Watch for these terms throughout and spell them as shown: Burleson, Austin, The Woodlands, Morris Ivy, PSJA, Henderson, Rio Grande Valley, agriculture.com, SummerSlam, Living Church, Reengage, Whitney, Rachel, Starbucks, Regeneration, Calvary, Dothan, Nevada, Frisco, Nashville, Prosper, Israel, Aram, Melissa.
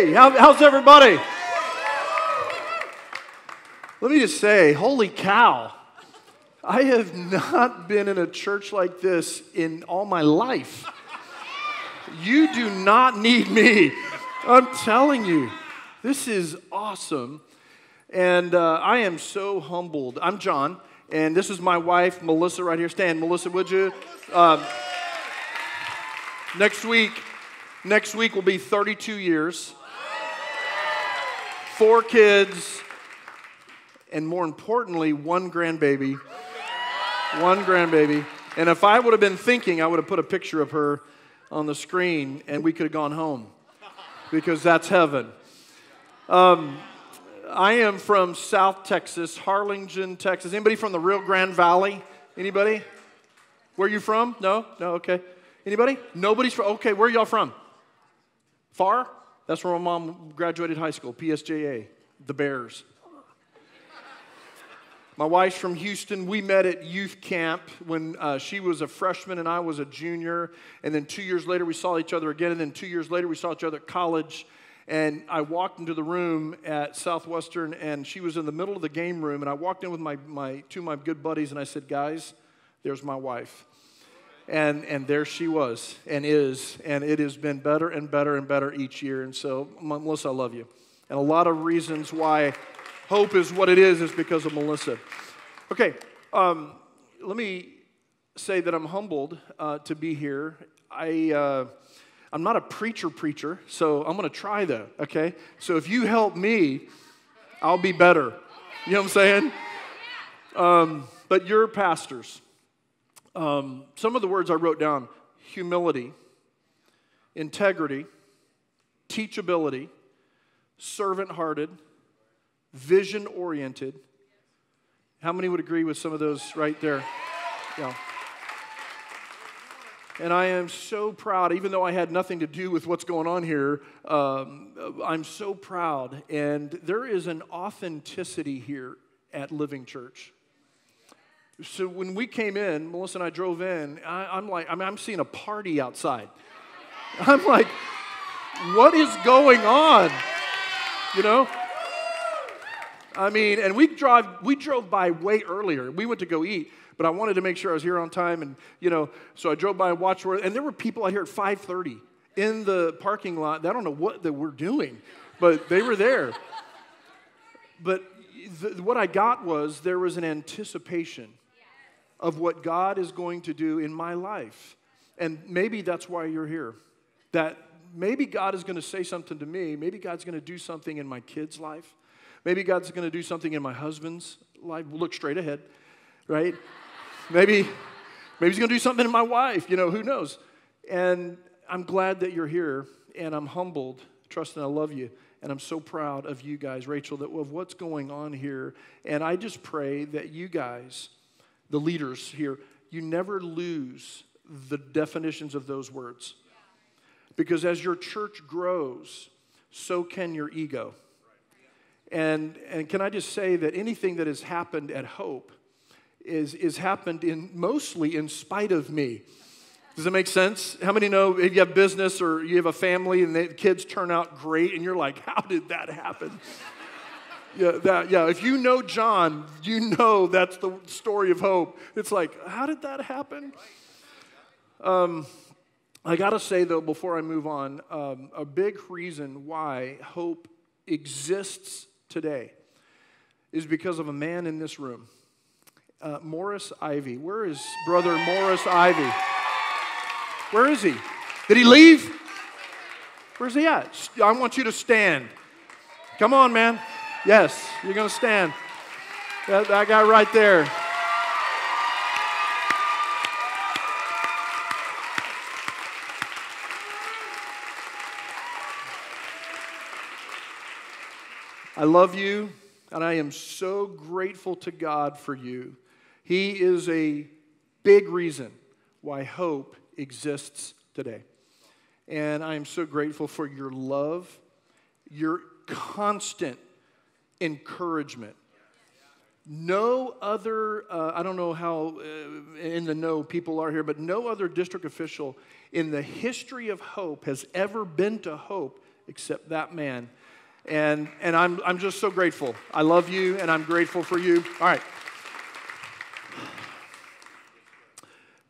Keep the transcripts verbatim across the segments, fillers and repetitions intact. Hey, how, how's everybody? Let me just say, holy cow. I have not been in a church like this in all my life. You do not need me. I'm telling you, this is awesome. And uh, I am so humbled. I'm John, and this is my wife, Melissa, right here. Stand, Melissa, would you? Um, next week, next week will be thirty-two years, four kids, and more importantly, one grandbaby, one grandbaby. And if I would have been thinking, I would have put a picture of her on the screen, and we could have gone home, because that's heaven. Um, I am from South Texas, Harlingen, Texas. Anybody from the Rio Grande Valley? Anybody? Where are you from? No? No, okay. Anybody? Nobody's from, okay, where are y'all from? Far? That's where my mom graduated high school, P S J A, the Bears. My wife's from Houston. We met at youth camp when uh, she was a freshman and I was a junior. And then two years later, we saw each other again. And then two years later, we saw each other at college. And I walked into the room at Southwestern, and she was in the middle of the game room. And I walked in with my, my two of my good buddies, and I said, guys, there's my wife. And, and there she was and is. And it has been better and better and better each year. And so, Melissa, I love you. And a lot of reasons why Hope is what it is, is because of Melissa. Okay, um, let me say that I'm humbled uh, to be here. I, uh, I'm not a preacher preacher, so I'm going to try though, okay? So if you help me, I'll be better. You know what I'm saying? Um, but you're pastors. Um, some of the words I wrote down, humility, integrity, teachability, servant-hearted, vision-oriented. How many would agree with some of those right there? Yeah. And I am so proud, even though I had nothing to do with what's going on here, um, I'm so proud. And there is an authenticity here at Living Church. So when we came in, Melissa and I drove in, I, I'm like, I mean, I'm seeing a party outside. I'm like, what is going on? You know? I mean, and we drive. We drove by way earlier. We went to go eat, but I wanted to make sure I was here on time, and you know, so I drove by and watched where. And there were people out here at five thirty in the parking lot. I don't know what they were doing, but they were there. But the, what I got was there was an anticipation of what God is going to do in my life, and maybe that's why you're here. That maybe God is going to say something to me. Maybe God's going to do something in my kid's life. Maybe God's going to do something in my husband's life. Look straight ahead, right? Maybe, maybe he's going to do something in my wife. You know, who knows? And I'm glad that you're here, and I'm humbled. Trust and I love you, and I'm so proud of you guys, Rachel, that of what's going on here. And I just pray that you guys, the leaders here, you never lose the definitions of those words, because as your church grows, so can your ego. And, and can I just say that anything that has happened at Hope is, is happened in mostly in spite of me. Does that make sense? How many know if you have business or you have a family and the kids turn out great and you're like, how did that happen? yeah, that, yeah, if you know John, you know that's the story of Hope. It's like, how did that happen? Um, I got to say, though, before I move on, um, a big reason why Hope exists today is because of a man in this room, uh, Morris Ivy. Where is brother Morris Ivy? Where is he? Did he leave? Where's he at? I want you to stand. Come on, man. Yes, you're going to stand. That, that guy right there. I love you, and I am so grateful to God for you. He is a big reason why Hope exists today. And I am so grateful for your love, your constant encouragement. No other, uh, I don't know how uh, in the know people are here, but no other district official in the history of Hope has ever been to Hope except that man. And and I'm I'm just so grateful. I love you, and I'm grateful for you. All right.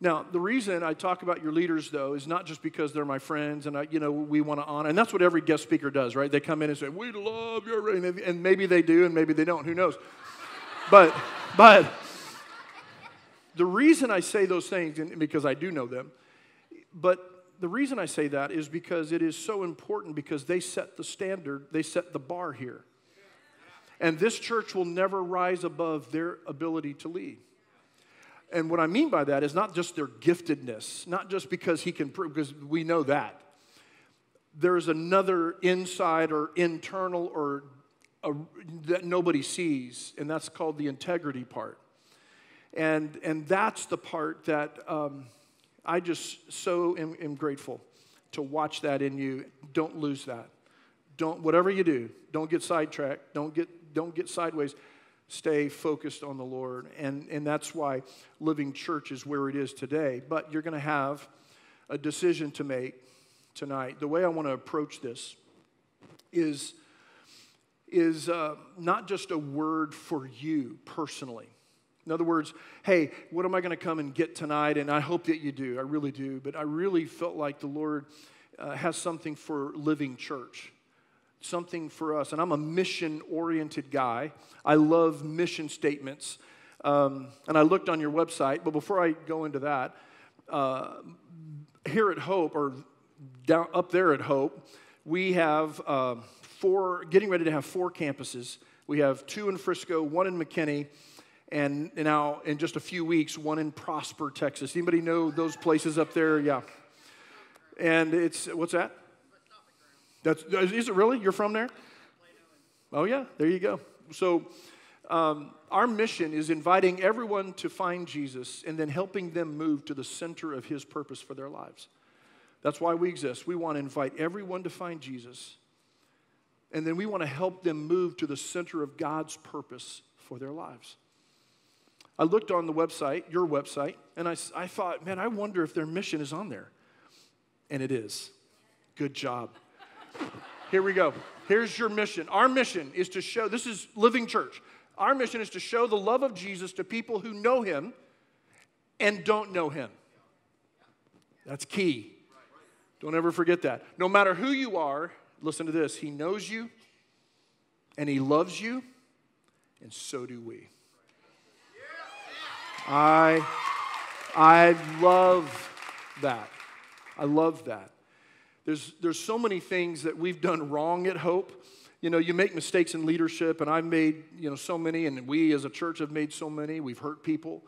Now, the reason I talk about your leaders, though, is not just because they're my friends and, I, you know, we want to honor. And that's what every guest speaker does, right? They come in and say, we love your... And maybe they do and maybe they don't. Who knows? But but the reason I say those things, and because I do know them, but the reason I say that is because it is so important because they set the standard. They set the bar here. And this church will never rise above their ability to lead. And what I mean by that is not just their giftedness, not just because he can prove, because we know that. There's another inside or internal or a, that nobody sees, and that's called the integrity part. And, and that's the part that um, I just so am, am grateful to watch that in you. Don't lose that. Don't, whatever you do, don't get sidetracked. Don't get, don't get sideways. Stay focused on the Lord, and, and that's why Living Church is where it is today. But you're going to have a decision to make tonight. The way I want to approach this is, is uh, not just a word for you personally. In other words, hey, what am I going to come and get tonight? And I hope that you do. I really do. But I really felt like the Lord uh, has something for Living Church. Something for us, and I'm a mission-oriented guy. I love mission statements, um, and I looked on your website, but before I go into that, uh, here at Hope, or down up there at Hope, we have uh, four, getting ready to have four campuses. We have two in Frisco, one in McKinney, and now in just a few weeks, one in Prosper, Texas. Anybody know those places up there? Yeah. And it's, what's that? That's, is it really? You're from there? Oh, yeah. There you go. So um, our mission is inviting everyone to find Jesus and then helping them move to the center of his purpose for their lives. That's why we exist. We want to invite everyone to find Jesus, and then we want to help them move to the center of God's purpose for their lives. I looked on the website, your website, and I, I thought, man, I wonder if their mission is on there. And it is. Good job. Here we go. Here's your mission. Our mission is to show, this is Living Church. Our mission is to show the love of Jesus to people who know him and don't know him. That's key. Don't ever forget that. No matter who you are, listen to this. He knows you and he loves you, and so do we. I, I love that. I love that. There's, there's so many things that we've done wrong at Hope. You know, you make mistakes in leadership, and I've made, you know, so many, and we as a church have made so many. We've hurt people.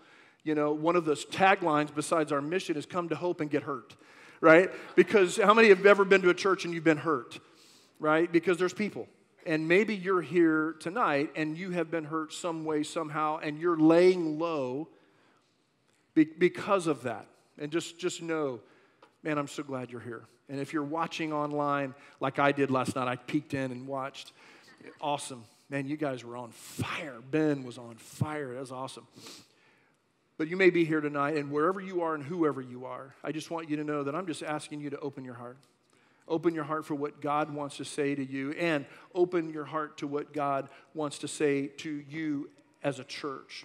You know, one of those taglines besides our mission is come to Hope and get hurt, right? Because how many have ever been to a church and you've been hurt, right? Because there's people. And maybe you're here tonight, and you have been hurt some way, somehow, and you're laying low be- because of that. And just, just know, man, I'm so glad you're here. And if you're watching online, like I did last night, I peeked in and watched. Awesome. Man, you guys were on fire. Ben was on fire. That was awesome. But you may be here tonight, and wherever you are and whoever you are, I just want you to know that I'm just asking you to open your heart. Open your heart for what God wants to say to you, and open your heart to what God wants to say to you as a church.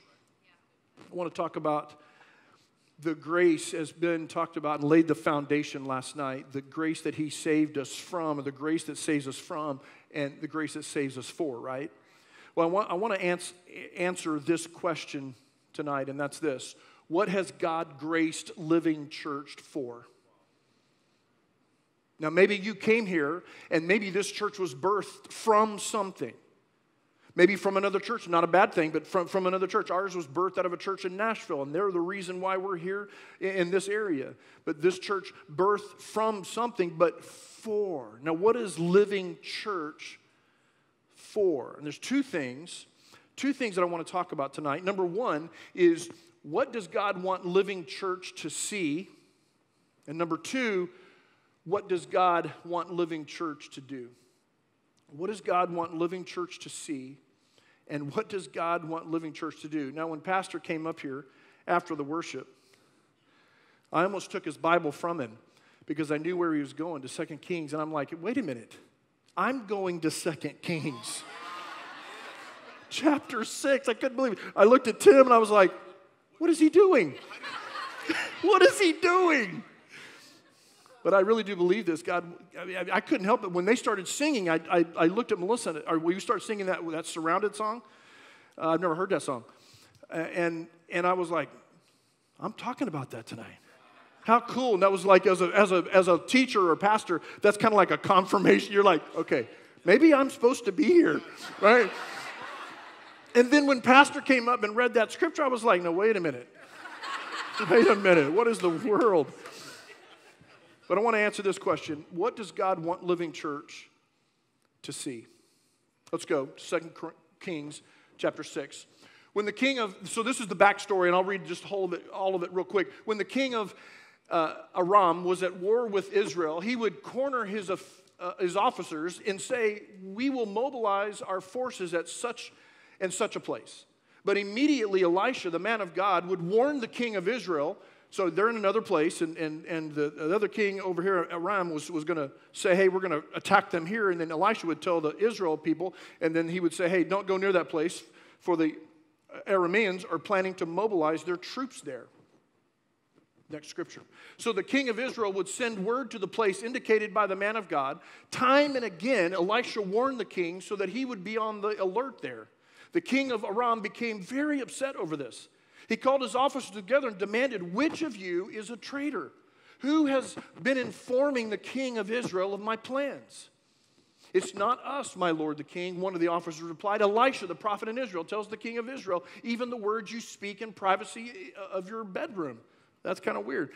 I want to talk about the grace, as Ben talked about and laid the foundation last night, the grace that he saved us from, or the grace that saves us from, and the grace that saves us for, right? Well, I want, I want to ans- answer this question tonight, and that's this. What has God graced Living Church for? Now, maybe you came here, and maybe this church was birthed from something. Maybe from another church, not a bad thing, but from, from another church. Ours was birthed out of a church in Nashville, and they're the reason why we're here in, in this area. But this church birthed from something, but for. Now, what is Living Church for? And there's two things, two things that I want to talk about tonight. Number one is, what does God want Living Church to see? And number two, what does God want Living Church to do? What does God want Living Church to see? And what does God want Living Church to do? Now, when Pastor came up here after the worship, I almost took his Bible from him because I knew where he was going, to Second Kings. And I'm like, wait a minute. I'm going to Second Kings. Chapter six. I couldn't believe it. I looked at Tim and I was like, what is he doing? What is he doing? But I really do believe this. God, I, mean, I couldn't help it. When they started singing, I, I, I looked at Melissa. Or will you start singing that, that Surrounded song? Uh, I've never heard that song. Uh, and, and I was like, I'm talking about that tonight. How cool. And that was like, as a, as a, as a teacher or pastor, that's kind of like a confirmation. You're like, okay, maybe I'm supposed to be here, right? And then when Pastor came up and read that scripture, I was like, no, wait a minute. Wait a minute. What is the world? But I want to answer this question. What does God want Living Church to see? Let's go. Second Kings chapter six. When the king of, so this is the backstory, and I'll read just all of it, all of it real quick. When the king of uh, Aram was at war with Israel, he would corner his, uh, his officers and say, we will mobilize our forces at such and such a place. But immediately Elisha, the man of God, would warn the king of Israel. So they're in another place, and, and, and the, the other king over here, Aram, was, was going to say, hey, we're going to attack them here. And then Elisha would tell the Israel people, and then he would say, hey, don't go near that place, for the Arameans are planning to mobilize their troops there. Next scripture. So the king of Israel would send word to the place indicated by the man of God. Time and again, Elisha warned the king so that he would be on the alert there. The king of Aram became very upset over this. He called his officers together and demanded, which of you is a traitor? Who has been informing the king of Israel of my plans? It's not us, my lord the king, one of the officers replied. Elisha, the prophet in Israel, tells the king of Israel, even the words you speak in privacy of your bedroom. That's kind of weird.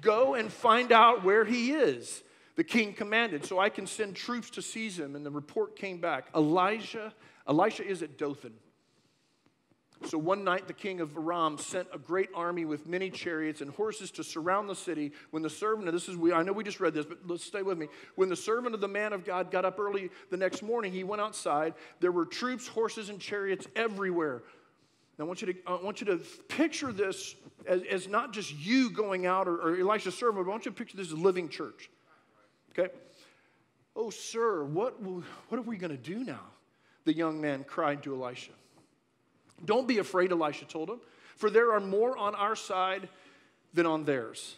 Go and find out where he is, the king commanded, so I can send troops to seize him. And the report came back. Elisha, Elisha is at Dothan. So one night the king of Aram sent a great army with many chariots and horses to surround the city. When the servant, this is, we, I know we just read this, but let's stay with me. When the servant of the man of God got up early the next morning, he went outside. There were troops, horses, and chariots everywhere. Now I want you to, I want you to picture this as, as not just you going out or, or Elisha's servant, but I want you to picture this as a living church. Okay? Oh, sir, what, what are we going to do now? The young man cried to Elisha. Don't be afraid, Elisha told him, for there are more on our side than on theirs.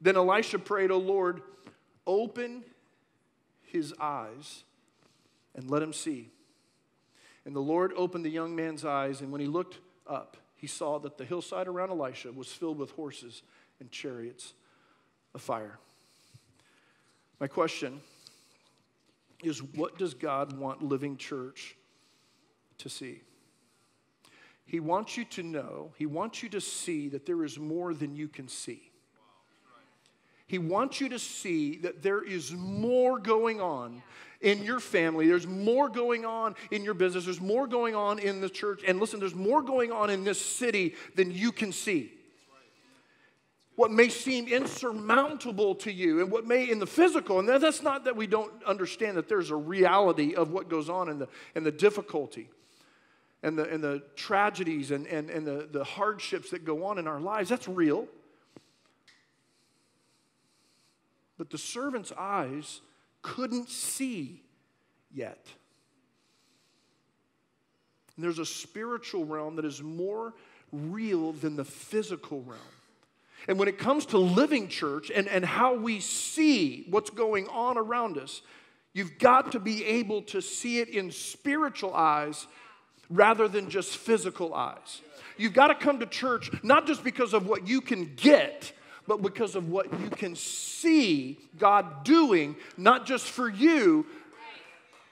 Then Elisha prayed, O Lord, open his eyes and let him see. And the Lord opened the young man's eyes, and when he looked up, he saw that the hillside around Elisha was filled with horses and chariots of fire. My question is, what does God want Living Church to see? He wants you to know, he wants you to see that there is more than you can see. He wants you to see that there is more going on in your family. There's more going on in your business. There's more going on in the church. And listen, there's more going on in this city than you can see. What may seem insurmountable to you and what may in the physical, and that's not that we don't understand that there's a reality of what goes on in the, in the difficulty. And the, and the tragedies and, and, and the, the hardships that go on in our lives, that's real. But the servant's eyes couldn't see yet. And there's a spiritual realm that is more real than the physical realm. And when it comes to Living Church and, and how we see what's going on around us, you've got to be able to see it in spiritual eyes rather than just physical eyes. You've got to come to church not just because of what you can get, but because of what you can see God doing, not just for you,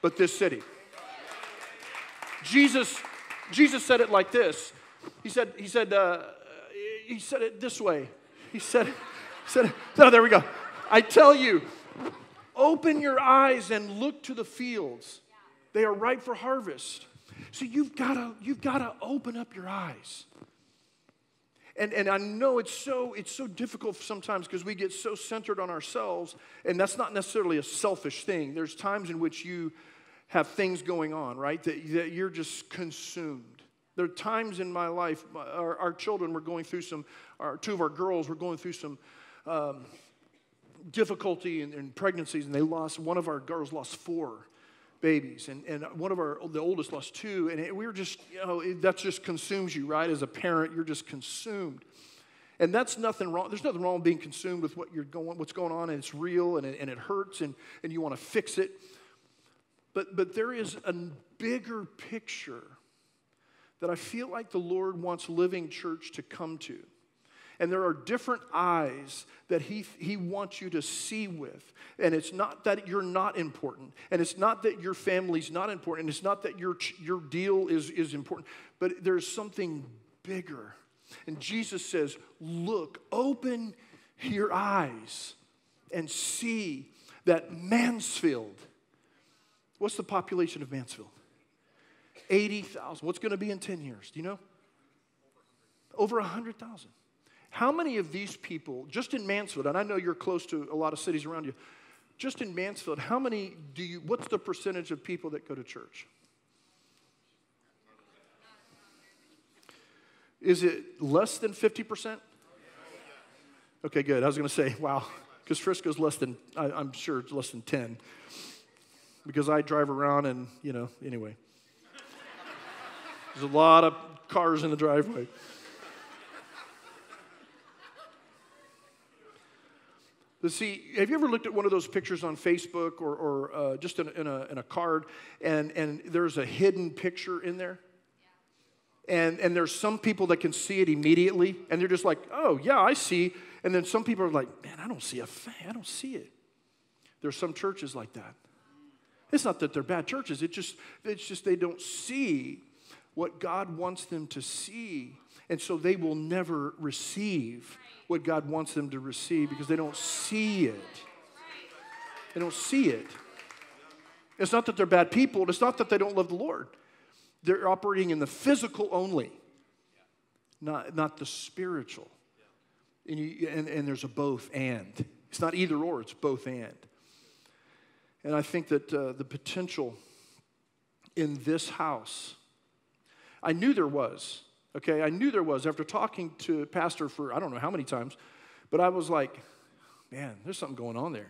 but this city. Jesus, Jesus said it like this. He said, he said, uh, he said it this way. He said, he said, it, no, there we go. I tell you, open your eyes and look to the fields. They are ripe for harvest. So you've got to you've got to open up your eyes. And and I know it's so it's so difficult sometimes because we get so centered on ourselves, and that's not necessarily a selfish thing. There's times in which you have things going on, right? That, that you're just consumed. There are times in my life, our, our children were going through some, our, two of our girls were going through some um, difficulty in, in pregnancies, and they lost, one of our girls lost four. babies, and, and one of our, the oldest lost two, and it, we were just, you know, it, that just consumes you, right? As a parent, you're just consumed. And that's nothing wrong. There's nothing wrong with being consumed with what you're going, what's going on, and it's real, and it, and it hurts, and, and you want to fix it. But, but there is a bigger picture that I feel like the Lord wants Living Church to come to. And there are different eyes that he, he wants you to see with. And it's not that you're not important. And it's not that your family's not important. And it's not that your, your deal is, is important. But there's something bigger. And Jesus says, look, open your eyes and see that Mansfield. What's the population of Mansfield? eighty thousand. What's going to be in ten years? Do you know? Over one hundred thousand. How many of these people, just in Mansfield, and I know you're close to a lot of cities around you, just in Mansfield, how many do you, what's the percentage of people that go to church? Is it less than fifty percent? Okay, good. I was going to say, wow, because Frisco's less than, I, I'm sure it's less than ten, because I drive around and, you know, anyway. There's a lot of cars in the driveway. But see, have you ever looked at one of those pictures on Facebook or, or uh, just in, in, a, in a card, and, and there's a hidden picture in there? Yeah. And, and there's some people that can see it immediately, and they're just like, oh, yeah, I see. And then some people are like, man, I don't see a thing. I don't see it. There's some churches like that. It's not that they're bad churches. It just, it's just they don't see what God wants them to see, and so they will never receive what God wants them to receive because they don't see it. They don't see it. It's not that they're bad people. It's not that they don't love the Lord. They're operating in the physical only, not, not the spiritual. And, you, and, and there's a both and. It's not either or. It's both and. And I think that uh, the potential in this house, I knew there was. Okay, I knew there was. After talking to Pastor for I don't know how many times, but I was like, man, there's something going on there.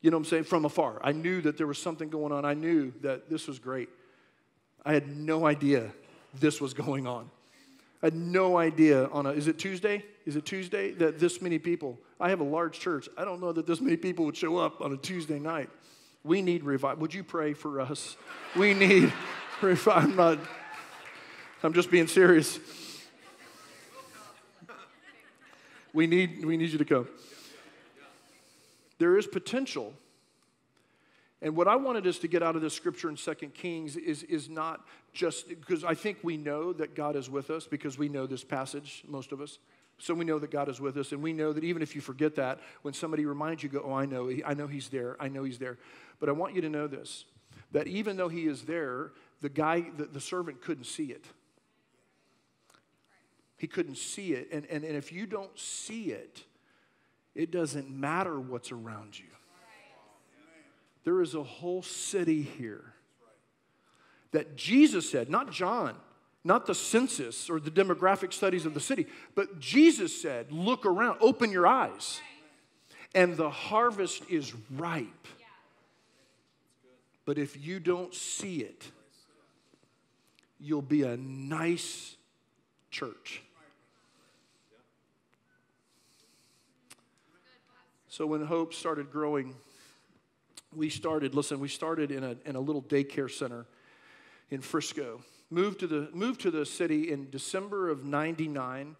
You know what I'm saying? From afar. I knew that there was something going on. I knew that this was great. I had no idea this was going on. I had no idea on a, is it Tuesday? Is it Tuesday that this many people, I have a large church. I don't know that this many people would show up on a Tuesday night. We need revival. Would you pray for us? We need revival. I'm not... I'm just being serious. We need, we need you to come. There is potential. And what I wanted us to get out of this scripture in Second Kings is, is not just, because I think we know that God is with us because we know this passage, most of us. So we know that God is with us, and we know that even if you forget that, when somebody reminds you, go, oh, I know, I know he's there, I know he's there. But I want you to know this, that even though he is there, the guy, the, the servant couldn't see it. He couldn't see it. And, and, and if you don't see it, it doesn't matter what's around you. There is a whole city here that Jesus said, not John, not the census or the demographic studies of the city, but Jesus said, look around, open your eyes, and the harvest is ripe. But if you don't see it, you'll be a nice church. So when Hope started growing, we started, listen, we started in a, in a little daycare center in Frisco. Moved to the, moved to the city in December of ninety-nine,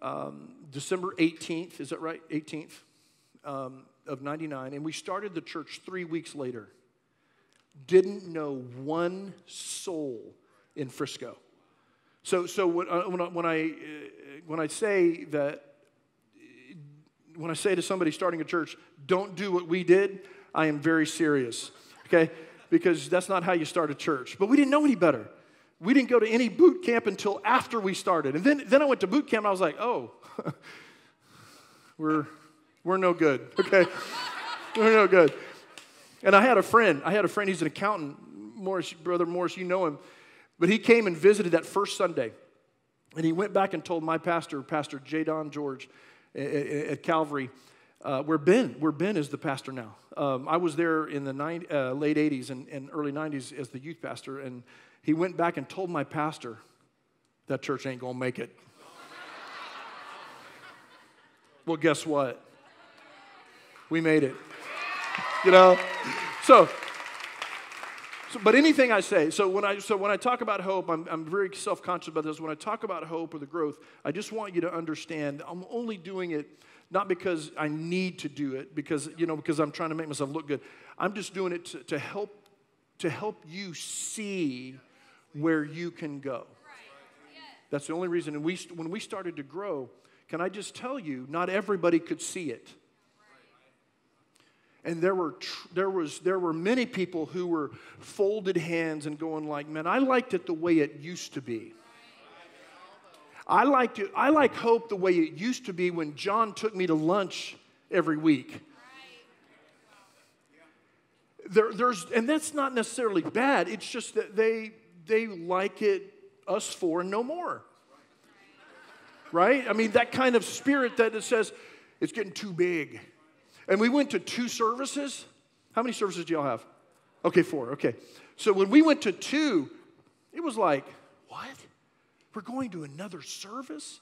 um, December eighteenth, is that right? eighteenth um, of ninety-nine. And we started the church three weeks later. Didn't know one soul in Frisco. So so when I, when I when I say that when I say to somebody starting a church, don't do what we did, I am very serious. Okay? Because that's not how you start a church. But we didn't know any better. We didn't go to any boot camp until after we started. And then then I went to boot camp and I was like, "Oh. we're we're no good." Okay? We're no good. And I had a friend, I had a friend, he's an accountant, Morris, brother Morris, you know him. But he came and visited that first Sunday, and he went back and told my pastor, Pastor J. Don George at Calvary, uh, where Ben, where Ben is the pastor now. Um, I was there in the nine, uh, late eighties and, and early nineties as the youth pastor, and he went back and told my pastor, that church ain't gonna make it. Well, guess what? We made it. You know, so. So, but anything I say, so when I so when I talk about hope, I'm I'm very self-conscious about this. When I talk about hope or the growth, I just want you to understand I'm only doing it not because I need to do it, because you know because I'm trying to make myself look good. I'm just doing it to, to help to help you see where you can go. Right. Yes. That's the only reason. And we when we started to grow, can I just tell you, not everybody could see it. And there were tr- there was there were many people who were folded hands and going like, man, I liked it the way it used to be. I liked it, I like hope the way it used to be when John took me to lunch every week. There, there's and that's not necessarily bad. It's just that they they like it us for and no more. Right? I mean, that kind of spirit that it says it's getting too big. And we went to two services. How many services do y'all have? Okay, four. Okay. So when we went to two, it was like, what? We're going to another service?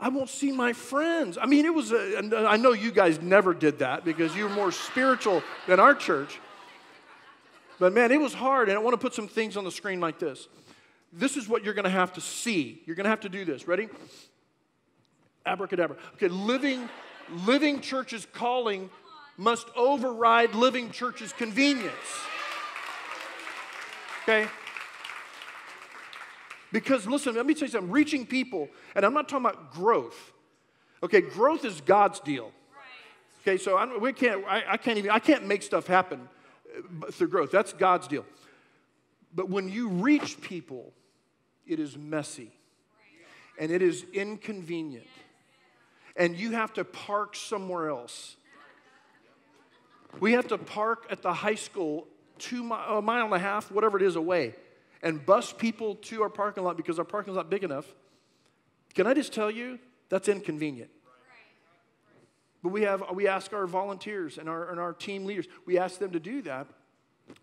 I won't see my friends. I mean, it was, a, I know you guys never did that because you were more spiritual than our church. But man, it was hard. And I want to put some things on the screen like this. This is what you're going to have to see. You're going to have to do this. Ready? Abracadabra. Okay, living... Living Church's calling must override Living Church's convenience. Okay? Because, listen, let me tell you something. Reaching people, and I'm not talking about growth. Okay, growth is God's deal. Okay, so I, we can't, I, I can't even, I can't make stuff happen through growth. That's God's deal. But when you reach people, it is messy. And it is inconvenient. And you have to park somewhere else. We have to park at the high school two mi- a mile and a half, whatever it is, away, and bus people to our parking lot because our parking lot's not big enough. Can I just tell you, that's inconvenient. But we have we ask our volunteers and our and our team leaders. We ask them to do that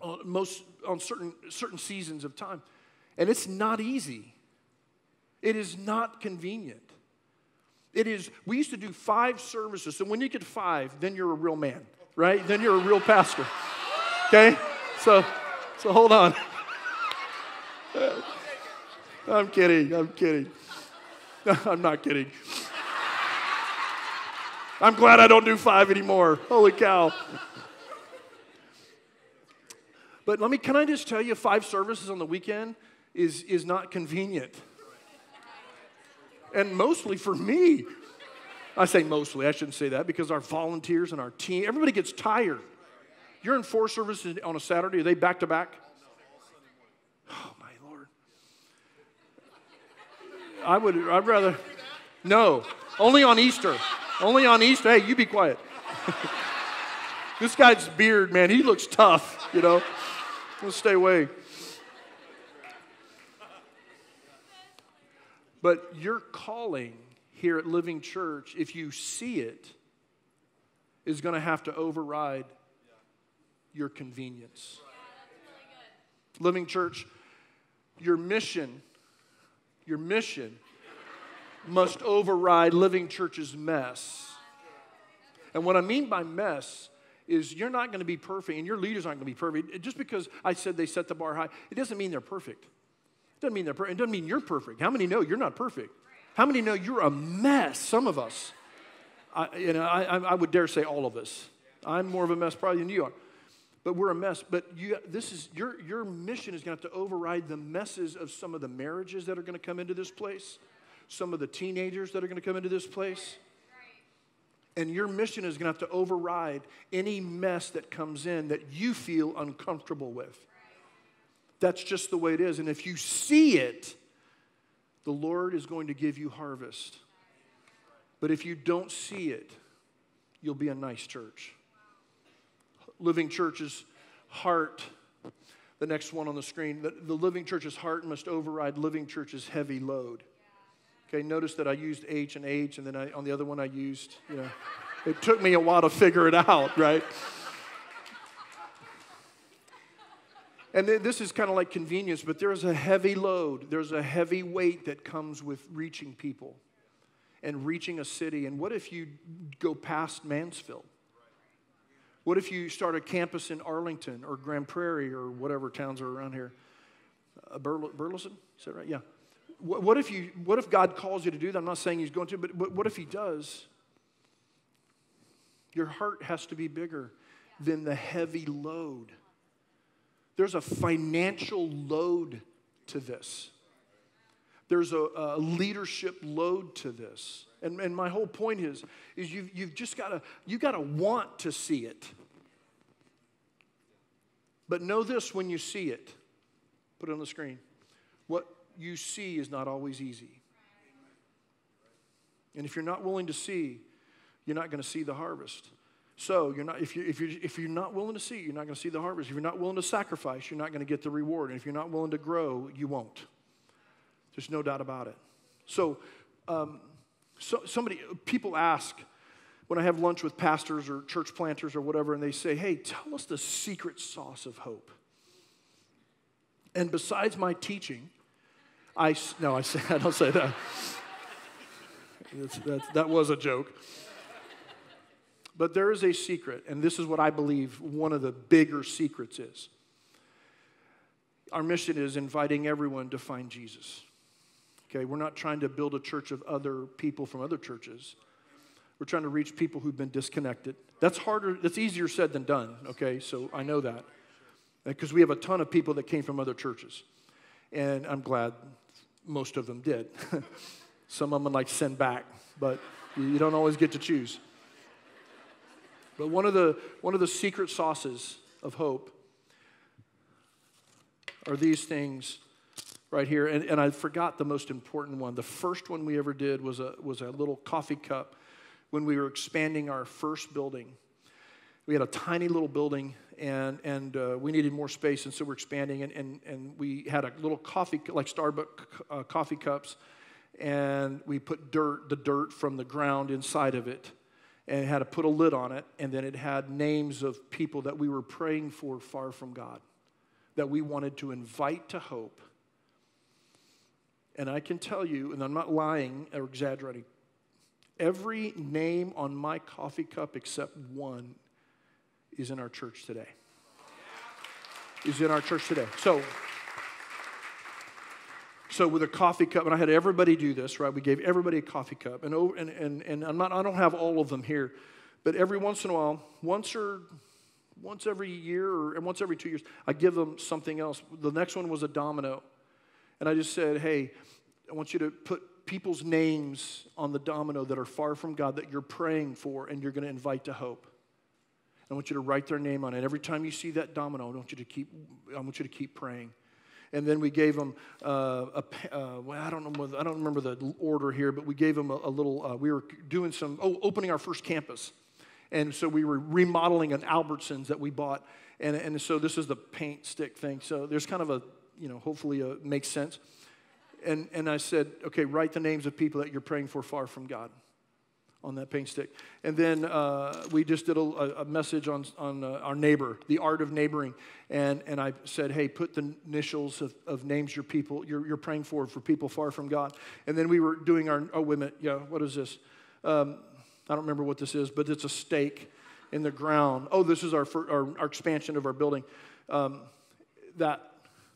on most on certain certain seasons of time, and it's not easy. It is not convenient. It is, we used to do five services. So when you get five, then you're a real man, right? Then you're a real pastor, okay? So so hold on. I'm kidding, I'm kidding. No, I'm not kidding. I'm glad I don't do five anymore. Holy cow. But let me, can I just tell you, five services on the weekend is is not convenient. And mostly for me. I say mostly, I shouldn't say that, because our volunteers and our team, everybody gets tired. You're in four services on a Saturday, are they back to back? Oh my Lord. I would, I'd rather, no, only on Easter. Only on Easter, hey, you be quiet. This guy's beard, man, he looks tough, you know. Let's stay away. But your calling here at Living Church, if you see it, is going to have to override your convenience. Yeah, that's really good. Living Church, your mission, your mission must override Living Church's mess. And what I mean by mess is you're not going to be perfect, and your leaders aren't going to be perfect. Just because I said they set the bar high, it doesn't mean they're perfect. Doesn't mean they're per- it doesn't mean you're perfect. How many know you're not perfect? How many know you're a mess? Some of us. I, you know, I, I would dare say all of us. I'm more of a mess probably than you are. But we're a mess. But you, this is your your mission is going to have to override the messes of some of the marriages that are going to come into this place, some of the teenagers that are going to come into this place. And your mission is going to have to override any mess that comes in that you feel uncomfortable with. That's just the way it is. And if you see it, the Lord is going to give you harvest. But if you don't see it, you'll be a nice church. Living Church's heart, the next one on the screen, the, the Living Church's heart must override Living Church's heavy load. Okay, notice that I used H and H, and then I, on the other one I used, you know, It took me a while to figure it out, right? And this is kind of like convenience, but there's a heavy load. There's a heavy weight that comes with reaching people and reaching a city. And what if you go past Mansfield? What if you start a campus in Arlington or Grand Prairie or whatever towns are around here? Uh, Burl- Burleson? Is that right? Yeah. What, what if you? What if God calls you to do that? I'm not saying he's going to, but, but what if he does? Your heart has to be bigger than the heavy load. There's a financial load to this. There's a, a leadership load to this. And, and my whole point is, is you've, you've just got to, you got to want to see it. But know this when you see it. Put it on the screen. What you see is not always easy. And if you're not willing to see, you're not going to see the harvest. So you're not, if, you, if, you're, if you're not willing to see, you're not going to see the harvest. If you're not willing to sacrifice, you're not going to get the reward. And if you're not willing to grow, you won't. There's no doubt about it. So, um, so somebody, people ask when I have lunch with pastors or church planters or whatever, and they say, hey, tell us the secret sauce of hope. And besides my teaching, I, no, I, say, I don't say that. That's, that's, that was a joke. But there is a secret, and this is what I believe one of the bigger secrets is. Our mission is inviting everyone to find Jesus. Okay, we're not trying to build a church of other people from other churches. We're trying to reach people who've been disconnected. That's harder, that's easier said than done, okay? So I know that. Because we have a ton of people that came from other churches. And I'm glad most of them did. Some of them I'd like to send back, but you don't always get to choose. But one of the one of the secret sauces of hope are these things right here. And, and I forgot the most important one. The first one we ever did was a, was a little coffee cup when we were expanding our first building. We had a tiny little building, and, and uh, we needed more space, and so we're expanding. And, and, and we had a little coffee, like Starbucks uh, coffee cups, and we put dirt, the dirt from the ground inside of it. And it had to put a lid on it, and then it had names of people that we were praying for far from God, that we wanted to invite to hope. And I can tell you, and I'm not lying or exaggerating, every name on my coffee cup except one is in our church today. Is in our church today. So, So with a coffee cup, and I had everybody do this, right? We gave everybody a coffee cup. And over, and, and, and I'm not, I don't have all of them here, but every once in a while, once or once every year or once every two years, I give them something else. The next one was a domino. And I just said, hey, I want you to put people's names on the domino that are far from God that you're praying for and you're going to invite to hope. I want you to write their name on it. Every time you see that domino, I want you to keep, I want you to keep praying. And then we gave them uh, a, uh, well, I don't know, I don't remember the order here, but we gave them a, a little, uh, we were doing some, oh, opening our first campus. And so we were remodeling an Albertsons that we bought. And, and so this is the paint stick thing. So there's kind of a, you know, hopefully it makes sense. And, and I said, okay, write the names of people that you're praying for far from God on that paint stick. And then uh, we just did a, a message on, on uh, our neighbor, the art of neighboring. And, and I said, hey, put the initials of, of names your people, you're, you're praying for, for people far from God. And then we were doing our, oh, wait a minute, yeah, what is this? Um, I don't remember what this is, but it's a stake in the ground. Oh, this is our, our, our expansion of our building. Um, that,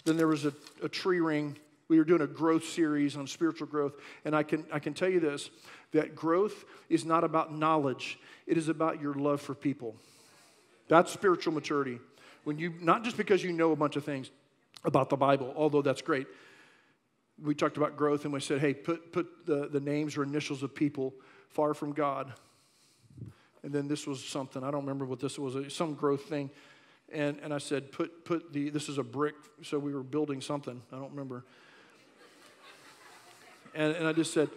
then there was a, a tree ring. We were doing a growth series on spiritual growth, and I can I can tell you this, that growth is not about knowledge. It is about your love for people. That's spiritual maturity. When you not just because you know a bunch of things about the Bible, although that's great. We talked about growth, and we said, hey, put put the, the names or initials of people far from God. And then this was something, I don't remember what this was, some growth thing. And and I said, put put the, this is a brick, so we were building something, I don't remember. And, and I just said,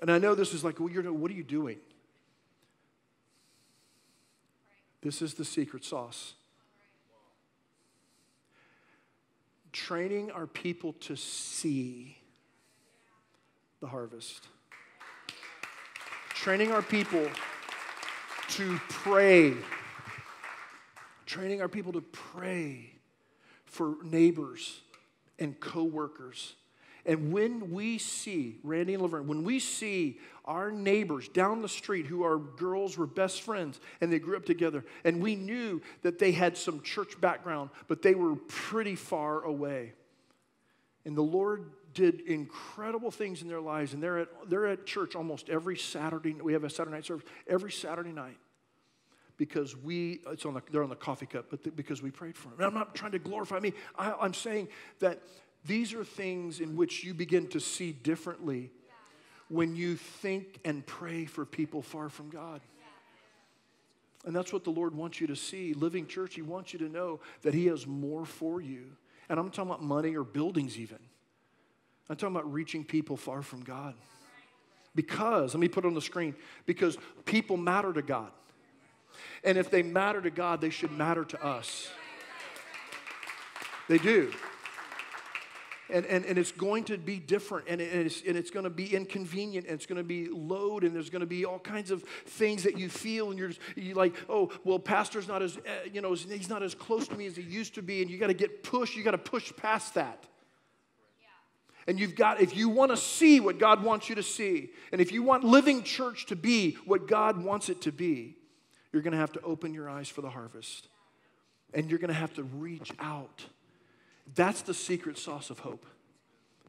and I know this is like, well, you're, what are you doing? This is the secret sauce. Training our people to see the harvest. Training our people to pray. Training our people to pray for neighbors and co-workers. And when we see, Randy and Laverne, when we see our neighbors down the street who our girls were best friends and they grew up together, and we knew that they had some church background, but they were pretty far away. And the Lord did incredible things in their lives, and they're at, they're at church almost every Saturday. We have a Saturday night service every Saturday night. Because we, it's on the, they're on the coffee cup, but the, because we prayed for them. And I'm not trying to glorify me. I, I'm saying that these are things in which you begin to see differently when you think and pray for people far from God. And that's what the Lord wants you to see. Living Church, He wants you to know that He has more for you. And I'm talking about money or buildings even. I'm talking about reaching people far from God. Because, let me put it on the screen, because people matter to God. And if they matter to God, they should matter to us. They do. And, and, and it's going to be different, and it's, and it's going to be inconvenient, and it's going to be load, and there's going to be all kinds of things that you feel, and you're, just, you're like, oh, well, pastor's not as, you know, he's not as close to me as he used to be, and you got to get pushed, you got to push past that. And you've got, if you want to see what God wants you to see, and if you want Living Church to be what God wants it to be, you're going to have to open your eyes for the harvest. And you're going to have to reach out. That's the secret sauce of Hope.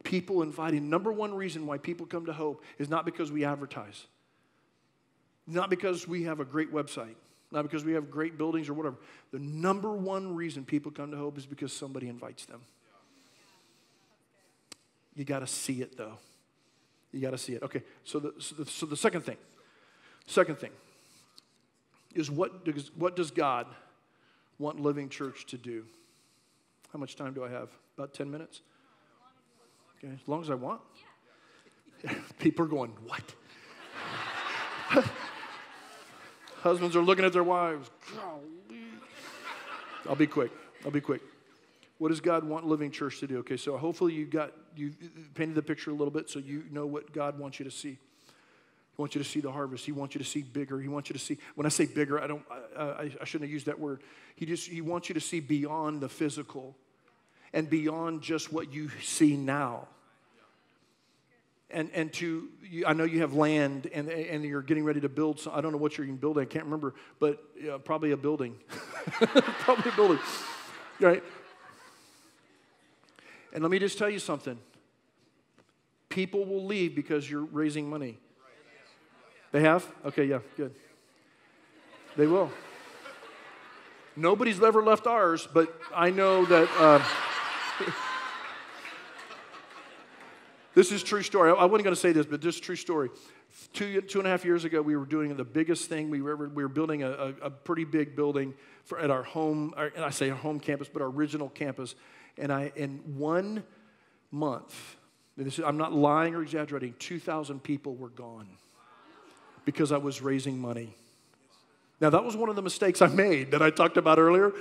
People inviting. Number one reason why people come to Hope is not because we advertise. Not because we have a great website. Not because we have great buildings or whatever. The number one reason people come to Hope is because somebody invites them. You got to see it, though. You got to see it. Okay, so the, so the, so the second thing. Second thing. Is what does, what does God want Living Church to do? How much time do I have? About ten minutes? Okay, as long as I want. Yeah. People are going, what? Husbands are looking at their wives. I'll be quick. I'll be quick. What does God want Living Church to do? Okay, so hopefully you got you painted the picture a little bit so you know what God wants you to see. He wants you to see the harvest. He wants you to see bigger. He wants you to see, when I say bigger, I don't, I, I, I shouldn't have used that word. He just, he wants you to see beyond the physical and beyond just what you see now. And, and to, you, I know you have land and, and you're getting ready to build some, I don't know what you're building, I can't remember, but uh, probably a building. Probably a building, right? And let me just tell you something. People will leave because you're raising money. They have? Okay, yeah, good. They will. Nobody's ever left ours, but I know that uh, this is true story. I, I wasn't going to say this, but this is true story. Two, two and a half years ago, we were doing the biggest thing we were ever, we were building a, a, a pretty big building for, at our home, our, and I say our home campus, but our original campus. And I, in one month, and this is, I'm not lying or exaggerating, two thousand people were gone. Because I was raising money. Now, that was one of the mistakes I made that I talked about earlier.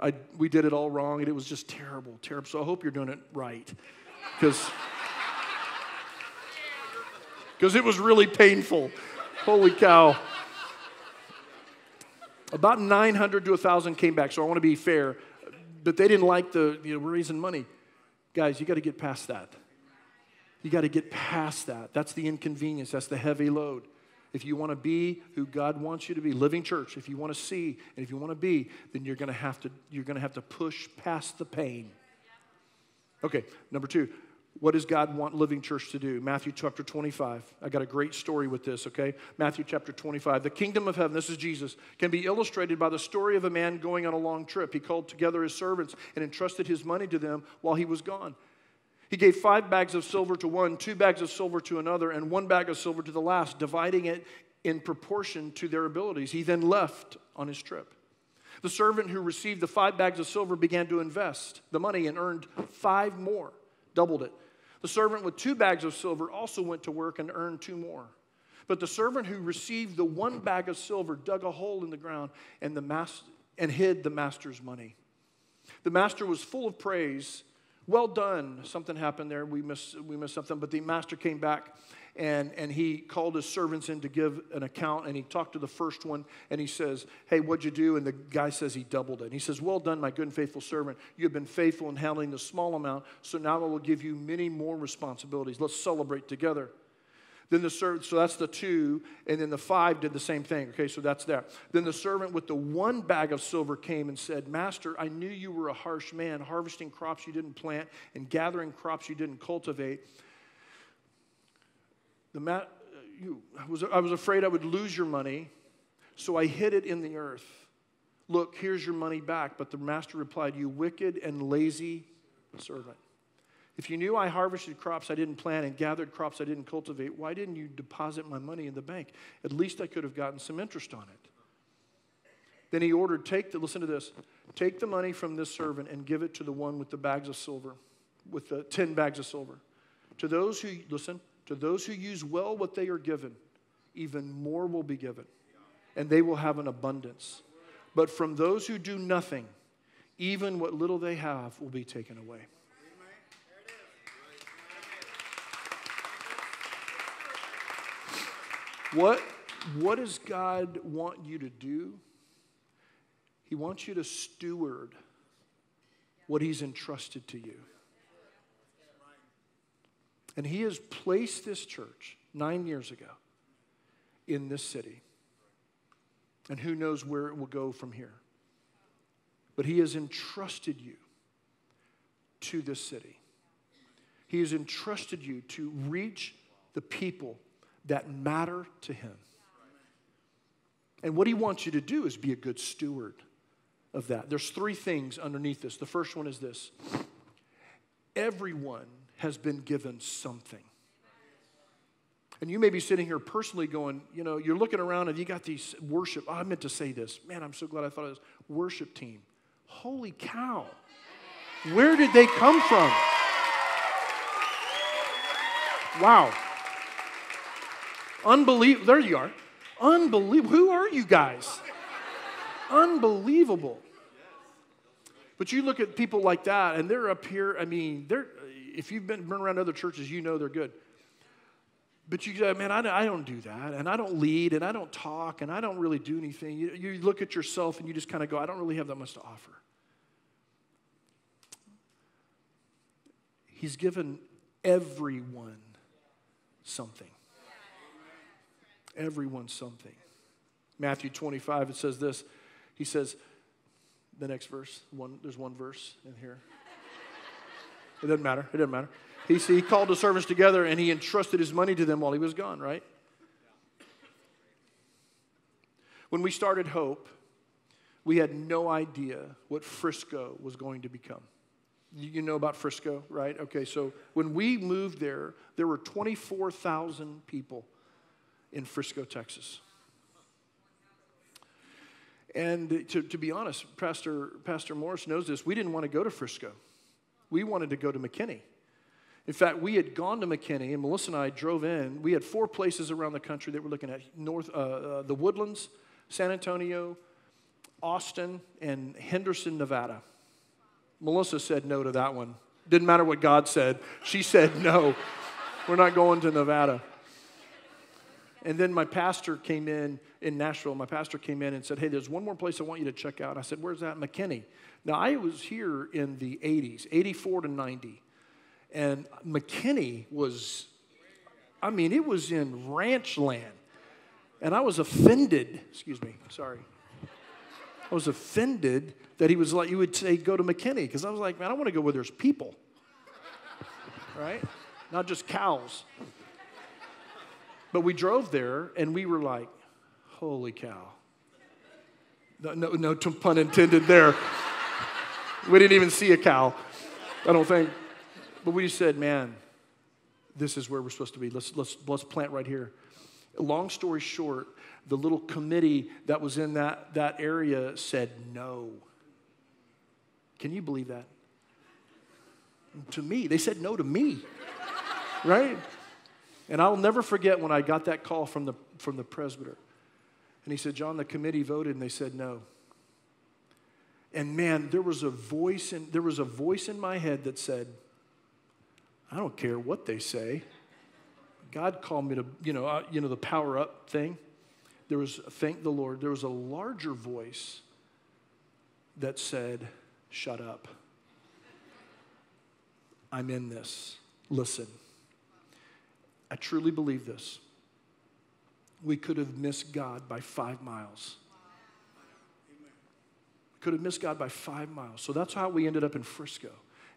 I, we did it all wrong, and it was just terrible, terrible. So I hope you're doing it right, because it was really painful. Holy cow. About nine hundred to one thousand came back, so I want to be fair. But they didn't like the, you know, we're raising money. Guys, you got to get past that. You got to get past that. That's the inconvenience. That's the heavy load. If you want to be who God wants you to be, Living Church, if you want to see and if you want to be, then you're going to have to you're going to have to push past the pain. Okay, number two, what does God want Living Church to do? Matthew chapter twenty-five. I got a great story with this, okay? Matthew chapter twenty-five. The kingdom of heaven, this is Jesus, can be illustrated by the story of a man going on a long trip. He called together his servants and entrusted his money to them while he was gone. He gave five bags of silver to one, two bags of silver to another, and one bag of silver to the last, dividing it in proportion to their abilities. He then left on his trip. The servant who received the five bags of silver began to invest the money and earned five more, doubled it. The servant with two bags of silver also went to work and earned two more. But the servant who received the one bag of silver dug a hole in the ground and, the mas- and hid the master's money. The master was full of praise well done. Something happened there. We missed, we missed something. But the master came back, and, and he called his servants in to give an account. And he talked to the first one, and he says, hey, what'd you do? And the guy says he doubled it. And he says, well done, my good and faithful servant. You have been faithful in handling the small amount, so now I will give you many more responsibilities. Let's celebrate together. Then the servant, so that's the two, and then the five did the same thing. Okay, so that's that. Then the servant with the one bag of silver came and said, Master, I knew you were a harsh man, harvesting crops you didn't plant and gathering crops you didn't cultivate. The ma- you, I, was, I was afraid I would lose your money, so I hid it in the earth. Look, here's your money back. But the master replied, you wicked and lazy servant. If you knew I harvested crops I didn't plant and gathered crops I didn't cultivate, why didn't you deposit my money in the bank? At least I could have gotten some interest on it. Then he ordered, take the, listen to this, take the money from this servant and give it to the one with the bags of silver, with the ten bags of silver. To those who, listen, to those who use well what they are given, even more will be given, and they will have an abundance. But from those who do nothing, even what little they have will be taken away. What, what does God want you to do? He wants you to steward what he's entrusted to you. And he has placed this church nine years ago in this city. And who knows where it will go from here. But he has entrusted you to this city. He has entrusted you to reach the people that matter to him. And what he wants you to do is be a good steward of that. There's three things underneath this. The first one is this. Everyone has been given something. And you may be sitting here personally going, you know, you're looking around and you got these worship. Oh, I meant to say this. Man, I'm so glad I thought of this. Worship team. Holy cow. Where did they come from? Wow. Unbelievable. There you are. Unbelievable. Who are you guys? Unbelievable. But you look at people like that, and they're up here. I mean, they're. If you've been around other churches, you know they're good. But you go, man, I, I don't do that, and I don't lead, and I don't talk, and I don't really do anything. You, you look at yourself, and you just kind of go, I don't really have that much to offer. He's given everyone something. Everyone something. Matthew twenty-five, it says this. He says, the next verse, one, there's one verse in here. It doesn't matter. It doesn't matter. He, he called the servants together, and he entrusted his money to them while he was gone, right? When we started Hope, we had no idea what Frisco was going to become. You know about Frisco, right? Okay, so when we moved there, there were twenty-four thousand people in Frisco, Texas. And to, to be honest, Pastor, Pastor Morris knows this. We didn't want to go to Frisco. We wanted to go to McKinney. In fact, we had gone to McKinney, and Melissa and I drove in. We had four places around the country that we're looking at. North, uh, uh, The Woodlands, San Antonio, Austin, and Henderson, Nevada. Melissa said no to that one. Didn't matter what God said. She said no. We're not going to Nevada. And then my pastor came in in Nashville. My pastor came in and said, hey, there's one more place I want you to check out. And I said, where's that? McKinney. Now, I was here in the eighties, eighty-four to ninety. And McKinney was, I mean, it was in ranch land. And I was offended. Excuse me. Sorry. I was offended that he was like, you would say, go to McKinney. Because I was like, man, I want to go where there's people. Right? Not just cows. But we drove there, and we were like, holy cow. No, no, no pun intended there. We didn't even see a cow, I don't think. But we just said, man, this is where we're supposed to be. Let's, let's, let's plant right here. Long story short, the little committee that was in that, that area said no. Can you believe that? To me. They said no to me, right? And I'll never forget when I got that call from the from the presbyter. And he said, John, the committee voted, and they said no. And man, there was a voice in, there was a voice in my head that said, I don't care what they say. God called me to, you know, uh, you know, the power up thing. There was, thank the Lord, there was a larger voice that said, shut up. I'm in this. Listen. I truly believe this. We could have missed God by five miles. We could have missed God by five miles. So that's how we ended up in Frisco.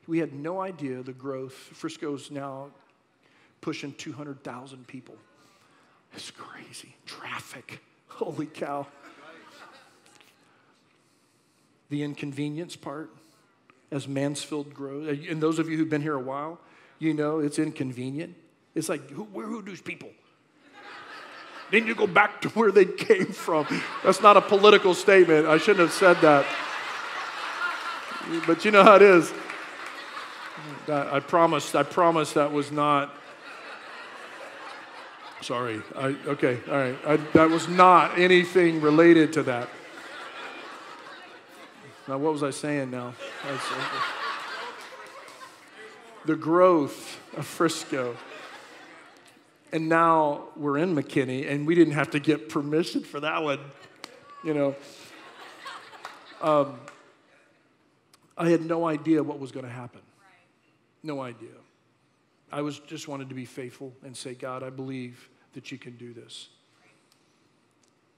We had no idea the growth. Frisco's now pushing two hundred thousand people. It's crazy. Traffic. Holy cow. The inconvenience part as Mansfield grows. And those of you who've been here a while, you know it's inconvenient. It's like, who, we're Hoodoos people. Then you go back to where they came from. That's not a political statement. I shouldn't have said that. But you know how it is. I promised, I promised that was not. Sorry. I, okay, all right. I, that was not anything related to that. Now, what was I saying now? That's, okay. The growth of Frisco. And now we're in McKinney, and we didn't have to get permission for that one. You know, um, I had no idea what was going to happen. No idea. I was just wanted to be faithful and say, God, I believe that you can do this.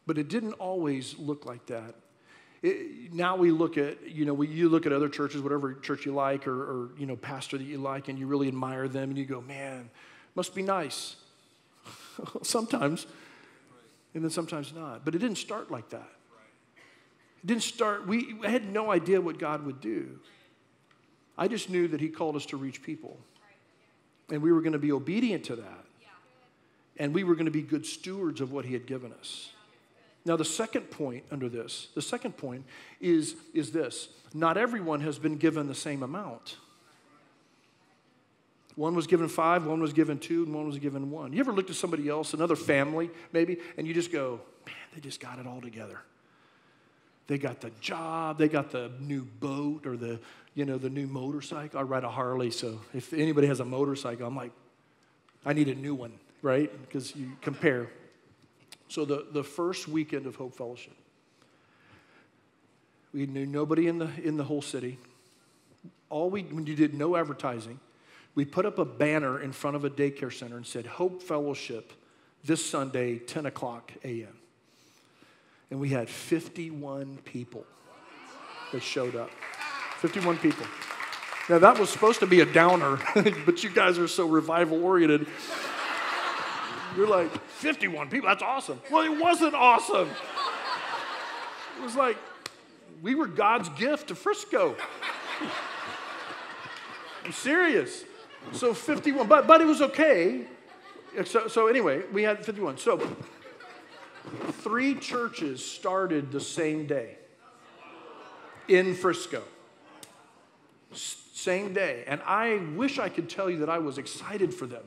But it didn't always look like that. It, now we look at, you know, we, you look at other churches, whatever church you like or, or, you know, pastor that you like, and you really admire them, and you go, man, must be nice. Sometimes. And then sometimes not. But it didn't start like that. It didn't start. We I had no idea what God would do. I just knew that he called us to reach people. And we were going to be obedient to that. And we were going to be good stewards of what he had given us. Now, the second point under this, the second point is, is this. Not everyone has been given the same amount. One was given five, one was given two, and one was given one. You ever looked at somebody else, another family maybe, and you just go, man, they just got it all together. They got the job, they got the new boat or the, you know, the new motorcycle. I ride a Harley, so if anybody has a motorcycle, I'm like, I need a new one, right? Because you compare. So the, the first weekend of Hope Fellowship, we knew nobody in the in the whole city. All we when you did no advertising, we put up a banner in front of a daycare center and said, Hope Fellowship this Sunday, ten o'clock a m And we had fifty-one people that showed up. fifty-one people. Now, that was supposed to be a downer, but you guys are so revival-oriented. You're like, fifty-one people, that's awesome. Well, it wasn't awesome. It was like, we were God's gift to Frisco. I'm serious. So fifty-one, but, but it was okay. So, so anyway, we had fifty-one. So... Three churches started the same day in Frisco. S- same day. And I wish I could tell you that I was excited for them,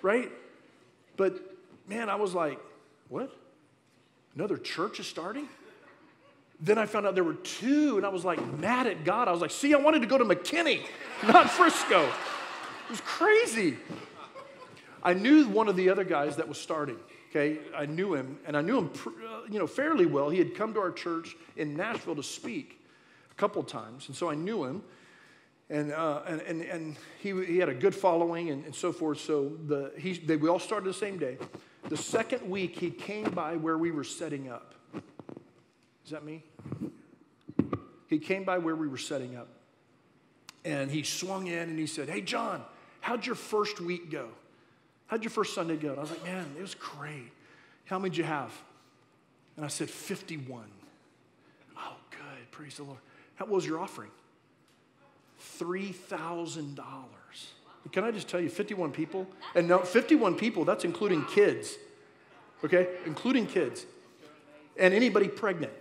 right? But, man, I was like, what? Another church is starting? Then I found out there were two, and I was like mad at God. I was like, see, I wanted to go to McKinney, not Frisco. It was crazy. I knew one of the other guys that was starting. Okay, I knew him, and I knew him, you know, fairly well. He had come to our church in Nashville to speak a couple times, and so I knew him, and uh, and and, and he, he had a good following and, and so forth. So the he they, we all started the same day. The second week, he came by where we were setting up. Is that me? He came by where we were setting up, and he swung in and he said, "Hey, John, how'd your first week go? How'd your first Sunday go?" And I was like, man, it was great. How many did you have? And I said, fifty-one. Oh, good. Praise the Lord. How, what was your offering? three thousand dollars. Can I just tell you, fifty-one people? And no, fifty-one people, that's including kids. Okay? Including kids. And anybody pregnant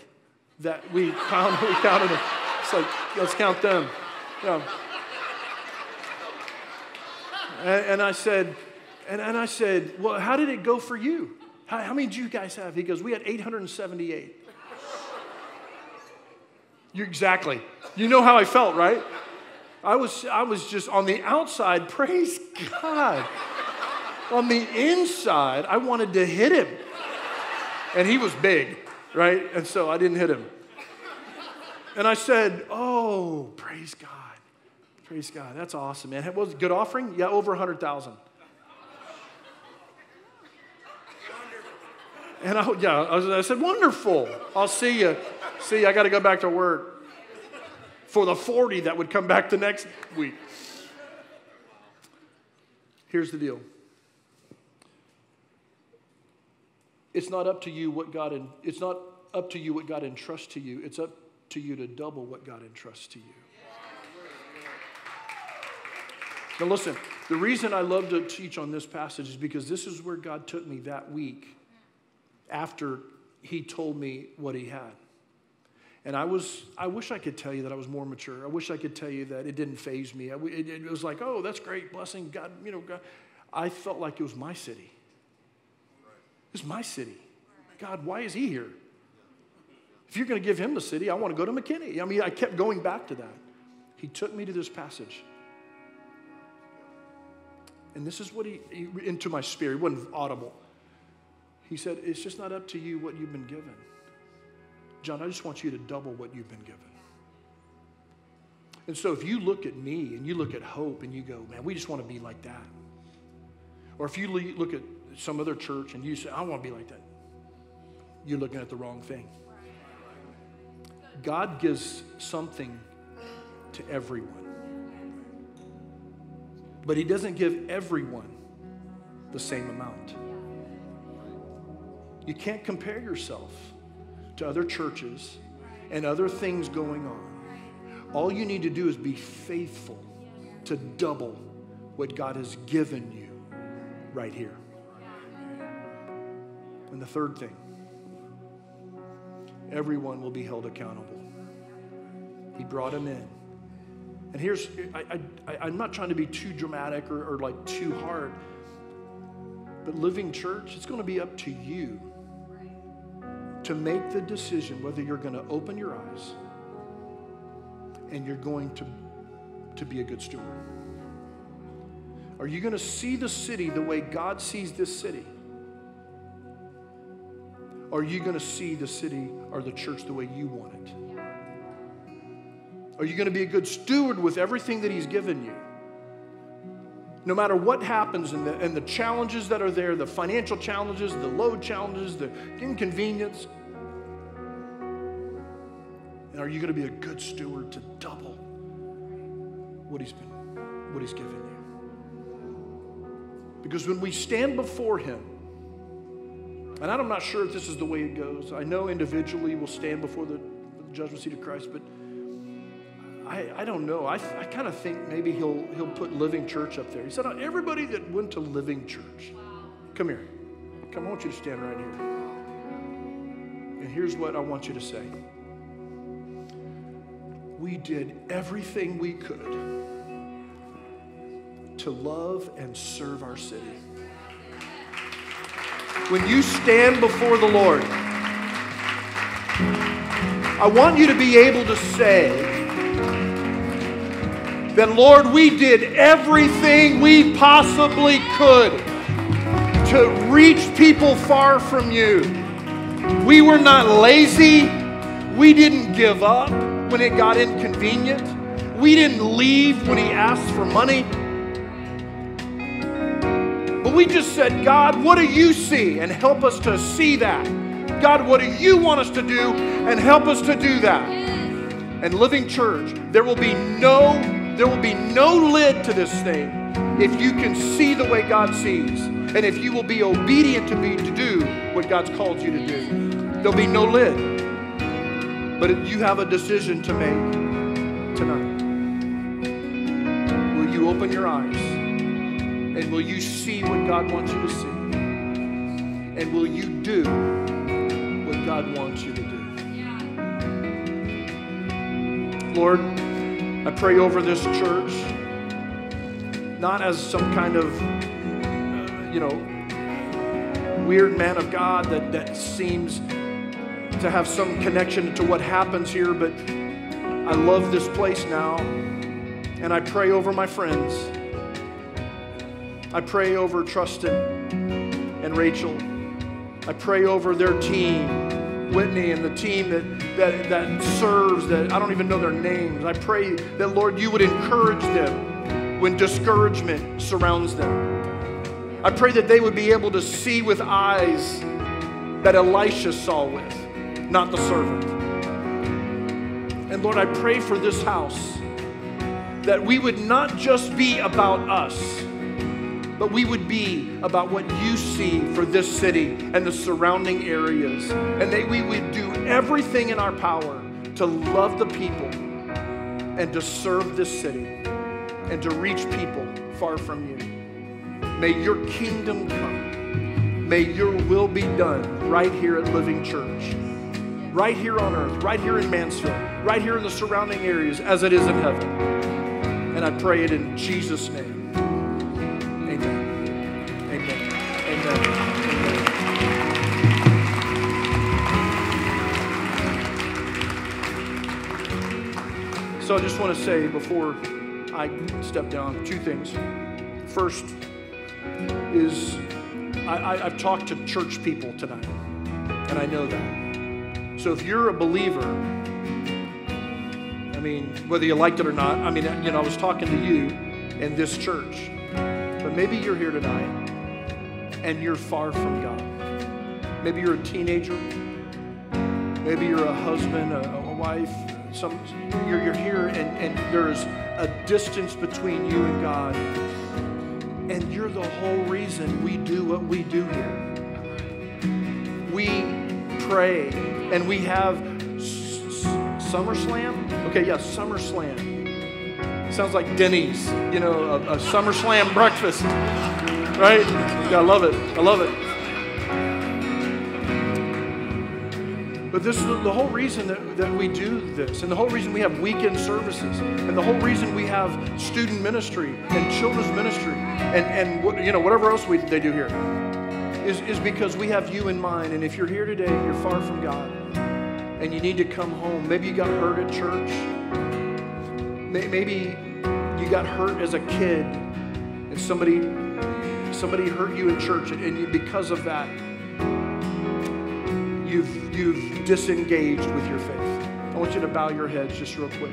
that we found, we counted them. It's like, let's count them. Yeah. And, and I said... And, and I said, well, how did it go for you? How, how many did you guys have? He goes, we had eight hundred seventy-eight. You, exactly. You know how I felt, right? I was, I was just on the outside, praise God. On the inside, I wanted to hit him. And he was big, right? And so I didn't hit him. And I said, oh, praise God. Praise God. That's awesome, man. What was a good offering? Yeah, over one hundred thousand. And I, yeah, I, was, I said, wonderful. I'll see you. See, I got to go back to work for the forty that would come back the next week. Here's the deal. It's not up to you what God en- it's not up to you what God entrusts to you. It's up to you to double what God entrusts to you. Now listen, the reason I love to teach on this passage is because this is where God took me that week after he told me what he had. And I was, I wish I could tell you that I was more mature. I wish I could tell you that it didn't faze me. I, it, it was like, oh, that's great, blessing, God, you know, God. I felt like it was my city. It's my city. God, why is he here? If you're going to give him the city, I want to go to McKinney. I mean, I kept going back to that. He took me to this passage. And this is what he, he into my spirit. It wasn't audible. He said, it's just not up to you what you've been given. John, I just want you to double what you've been given. And so if you look at me and you look at Hope and you go, man, we just want to be like that. Or if you look at some other church and you say, I want to be like that, you're looking at the wrong thing. God gives something to everyone. But he doesn't give everyone the same amount. You can't compare yourself to other churches and other things going on. All you need to do is be faithful to double what God has given you right here. And the third thing, everyone will be held accountable. He brought him in. And here's, I, I, I'm not trying to be too dramatic or, or like too hard, but Living Church, it's going to be up to you to make the decision whether you're going to open your eyes and you're going to, to be a good steward. Are you going to see the city the way God sees this city? Are you going to see the city or the church the way you want it? Are you going to be a good steward with everything that he's given you? No matter what happens and the, and the challenges that are there, the financial challenges, the load challenges, the inconvenience. And are you going to be a good steward to double what he's been, what he's given you? Because when we stand before him, and I'm not sure if this is the way it goes. I know individually we'll stand before the judgment seat of Christ, but I, I don't know. I, I kind of think maybe he'll he'll put Living Church up there. He said, everybody that went to Living Church, come here. Come, I want you to stand right here. And here's what I want you to say. We did everything we could to love and serve our city. When you stand before the Lord, I want you to be able to say, that, Lord, we did everything we possibly could to reach people far from you. We were not lazy. We didn't give up when it got inconvenient. We didn't leave when he asked for money. But we just said, God, what do you see? And help us to see that. God, what do you want us to do? And help us to do that. And Living Church, there will be no There will be no lid to this thing if you can see the way God sees and if you will be obedient to me to do what God's called you to do. There'll be no lid. But if you have a decision to make tonight. Will you open your eyes? And will you see what God wants you to see? And will you do what God wants you to do? Lord, I pray over this church, not as some kind of, you know, weird man of God that, that seems to have some connection to what happens here, but I love this place now. And I pray over my friends. I pray over Trustin and Rachel. I pray over their team, Whitney and the team that, that, that serves, that I don't even know their names. I pray that, Lord, you would encourage them when discouragement surrounds them. I pray that they would be able to see with eyes that Elisha saw with, not the servant. And Lord, I pray for this house, that we would not just be about us, but we would be about what you see for this city and the surrounding areas, and that we would do everything in our power to love the people and to serve this city and to reach people far from you. May your kingdom come. May your will be done right here at Living Church, right here on earth, right here in Mansfield, right here in the surrounding areas as it is in heaven. And I pray it in Jesus' name. Amen. Amen. Amen. Amen. So I just want to say before I step down, two things. First is I, I, I've talked to church people tonight, and I know that. So if you're a believer, I mean, whether you liked it or not, I mean, you know, I was talking to you in this church, but maybe you're here tonight and you're far from God. Maybe you're a teenager. Maybe you're a husband, a, a wife. Some, you're, you're here and, and there's a distance between you and God, and you're the whole reason we do what we do here. We pray and we have SummerSlam. Okay, yeah, SummerSlam. Sounds like Denny's, you know, a, a SummerSlam breakfast, right? Yeah, I love it. I love it. But this is the whole reason that, that we do this, and the whole reason we have weekend services, and the whole reason we have student ministry and children's ministry and, and you know, whatever else we, they do here is, is because we have you in mind. And if you're here today, you're far from God, and you need to come home. Maybe you got hurt at church. Maybe you got hurt as a kid, and somebody somebody hurt you in church, and you, because of that, you've, you've disengaged with your faith. I want you to bow your heads just real quick,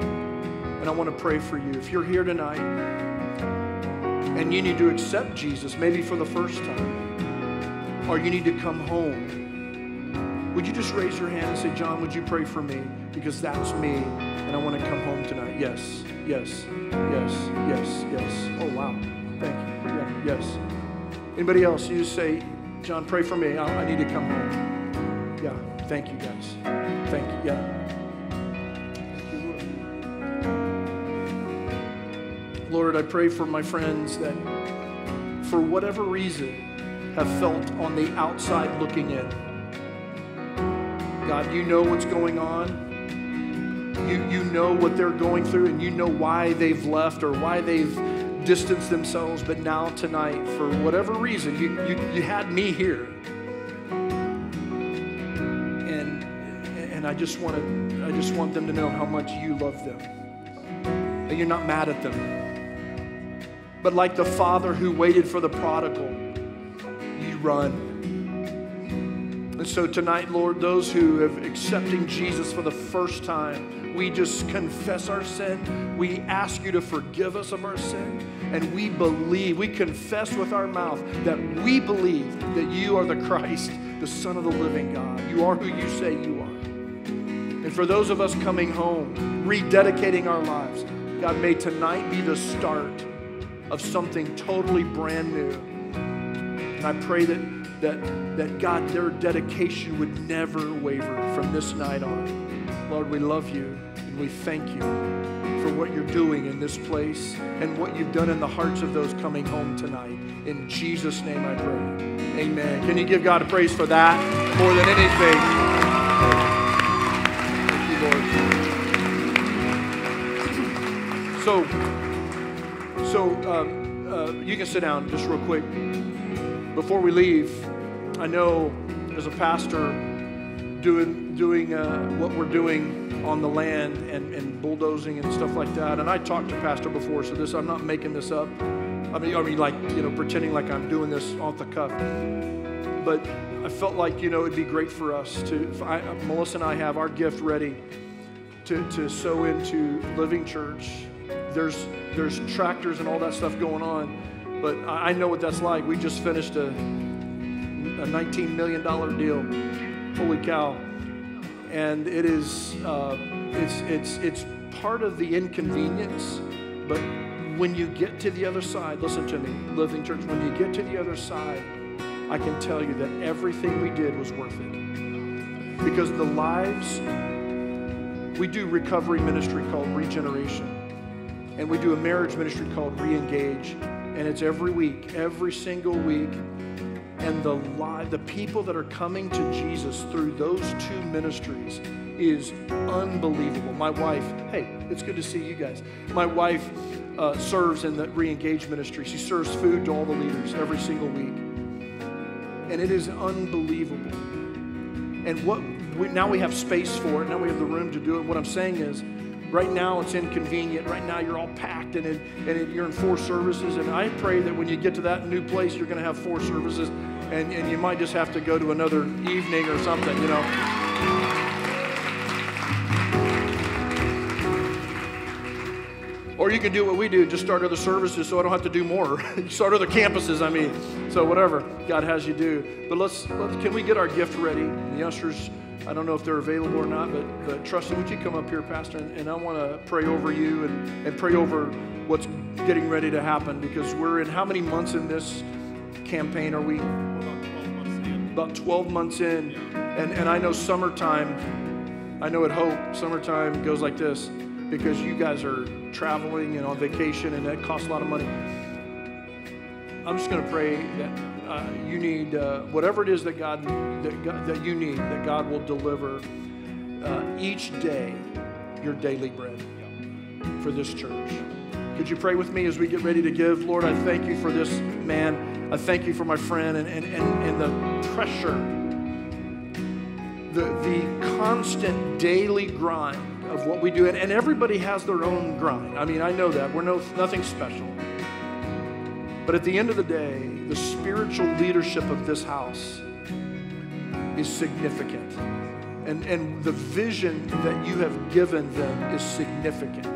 and I want to pray for you. If you're here tonight and you need to accept Jesus, maybe for the first time, or you need to come home, would you just raise your hand and say, John, would you pray for me? Because that's me, and I want to come home tonight. Yes, yes, yes, yes, yes. Oh, wow. Thank you. Yeah, yes. Anybody else? You just say, John, pray for me. I, I need to come home. Yeah, thank you, guys. Thank you. Yeah. Lord, I pray for my friends that, for whatever reason, have felt on the outside looking in. God, you know what's going on. You, you know what they're going through, and you know why they've left or why they've distanced themselves. But now tonight, for whatever reason, you, you, you had me here. And, and I just want to, I just want them to know how much you love them. And you're not mad at them. But like the father who waited for the prodigal, you run. And so tonight, Lord, those who have accepting Jesus for the first time, we just confess our sin. We ask you to forgive us of our sin. And we believe, we confess with our mouth that we believe that you are the Christ, the Son of the living God. You are who you say you are. And for those of us coming home, rededicating our lives, God, may tonight be the start of something totally brand new. And I pray that That, that God, their dedication would never waver from this night on. Lord, we love you and we thank you for what you're doing in this place and what you've done in the hearts of those coming home tonight. In Jesus' name I pray. Amen. Can you give God a praise for that more than anything? Thank you, Lord. So, so um, uh, you can sit down just real quick. Before we leave, I know as a pastor doing doing uh, what we're doing on the land and, and bulldozing and stuff like that. And I talked to Pastor before, so this I'm not making this up. I mean, I mean, like, you know, pretending like I'm doing this off the cuff. But I felt like, you know, it'd be great for us to, I, Melissa and I have our gift ready to, to sow into Living Church. There's, there's tractors and all that stuff going on, but I know what that's like. We just finished a, a nineteen million dollars deal. Holy cow. And it is, uh, it's, it's, it's part of the inconvenience, but when you get to the other side, listen to me, Living Church, when you get to the other side, I can tell you that everything we did was worth it. Because the lives, we do recovery ministry called Regeneration, and we do a marriage ministry called Reengage, and it's every week, every single week. And the li- the people that are coming to Jesus through those two ministries is unbelievable. My wife, hey, it's good to see you guys. My wife uh, serves in the Reengage ministry. She serves food to all the leaders every single week. And it is unbelievable. And what we, now we have space for it. Now we have the room to do it. What I'm saying is, right now it's inconvenient. Right now you're all packed and, it, and it, you're in four services. And I pray that when you get to that new place, you're going to have four services. And, and you might just have to go to another evening or something, you know. Or you can do what we do, just start other services so I don't have to do more. Start other campuses, I mean. So whatever God has you do. But let's, let's can we get our gift ready? The ushers, I don't know if they're available or not, but, but Trusty, would you come up here, Pastor? And, and I want to pray over you and, and pray over what's getting ready to happen, because we're in how many months in this campaign are we? About twelve months in. And, and I know summertime, I know at Hope, summertime goes like this, because you guys are traveling and on vacation, and that costs a lot of money. I'm just going to pray that uh, you need uh, whatever it is that God, that God that you need, that God will deliver uh, each day your daily bread for this church. Could you pray with me as we get ready to give? Lord, I thank you for this man. I thank you for my friend and and, and, and the pressure, the, the constant daily grind of what we do, and, and everybody has their own grind. I mean, I know that. We're no, nothing special. But at the end of the day, the spiritual leadership of this house is significant. And, and the vision that you have given them is significant.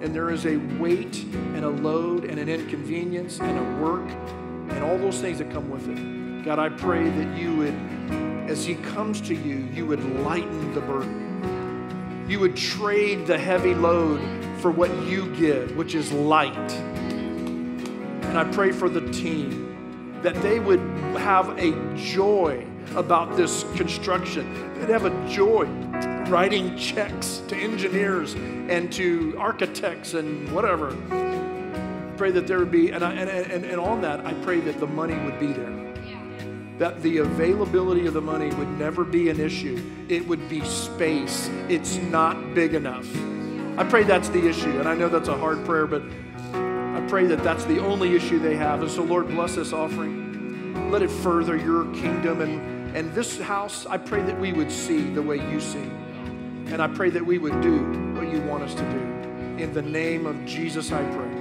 And there is a weight and a load and an inconvenience and a work and all those things that come with it. God, I pray that you would, as he comes to you, you would lighten the burden. You would trade the heavy load for what you give, which is light. And I pray for the team, that they would have a joy about this construction. They'd have a joy writing checks to engineers and to architects and whatever. I pray that there would be, and, I, and, and, and on that, I pray that the money would be there. That the availability of the money would never be an issue. It would be space. It's not big enough. I pray that's the issue, and I know that's a hard prayer, but I pray that that's the only issue they have. And so, Lord, bless this offering. Let it further your kingdom. And, and this house, I pray that we would see the way you see. And I pray that we would do what you want us to do. In the name of Jesus, I pray.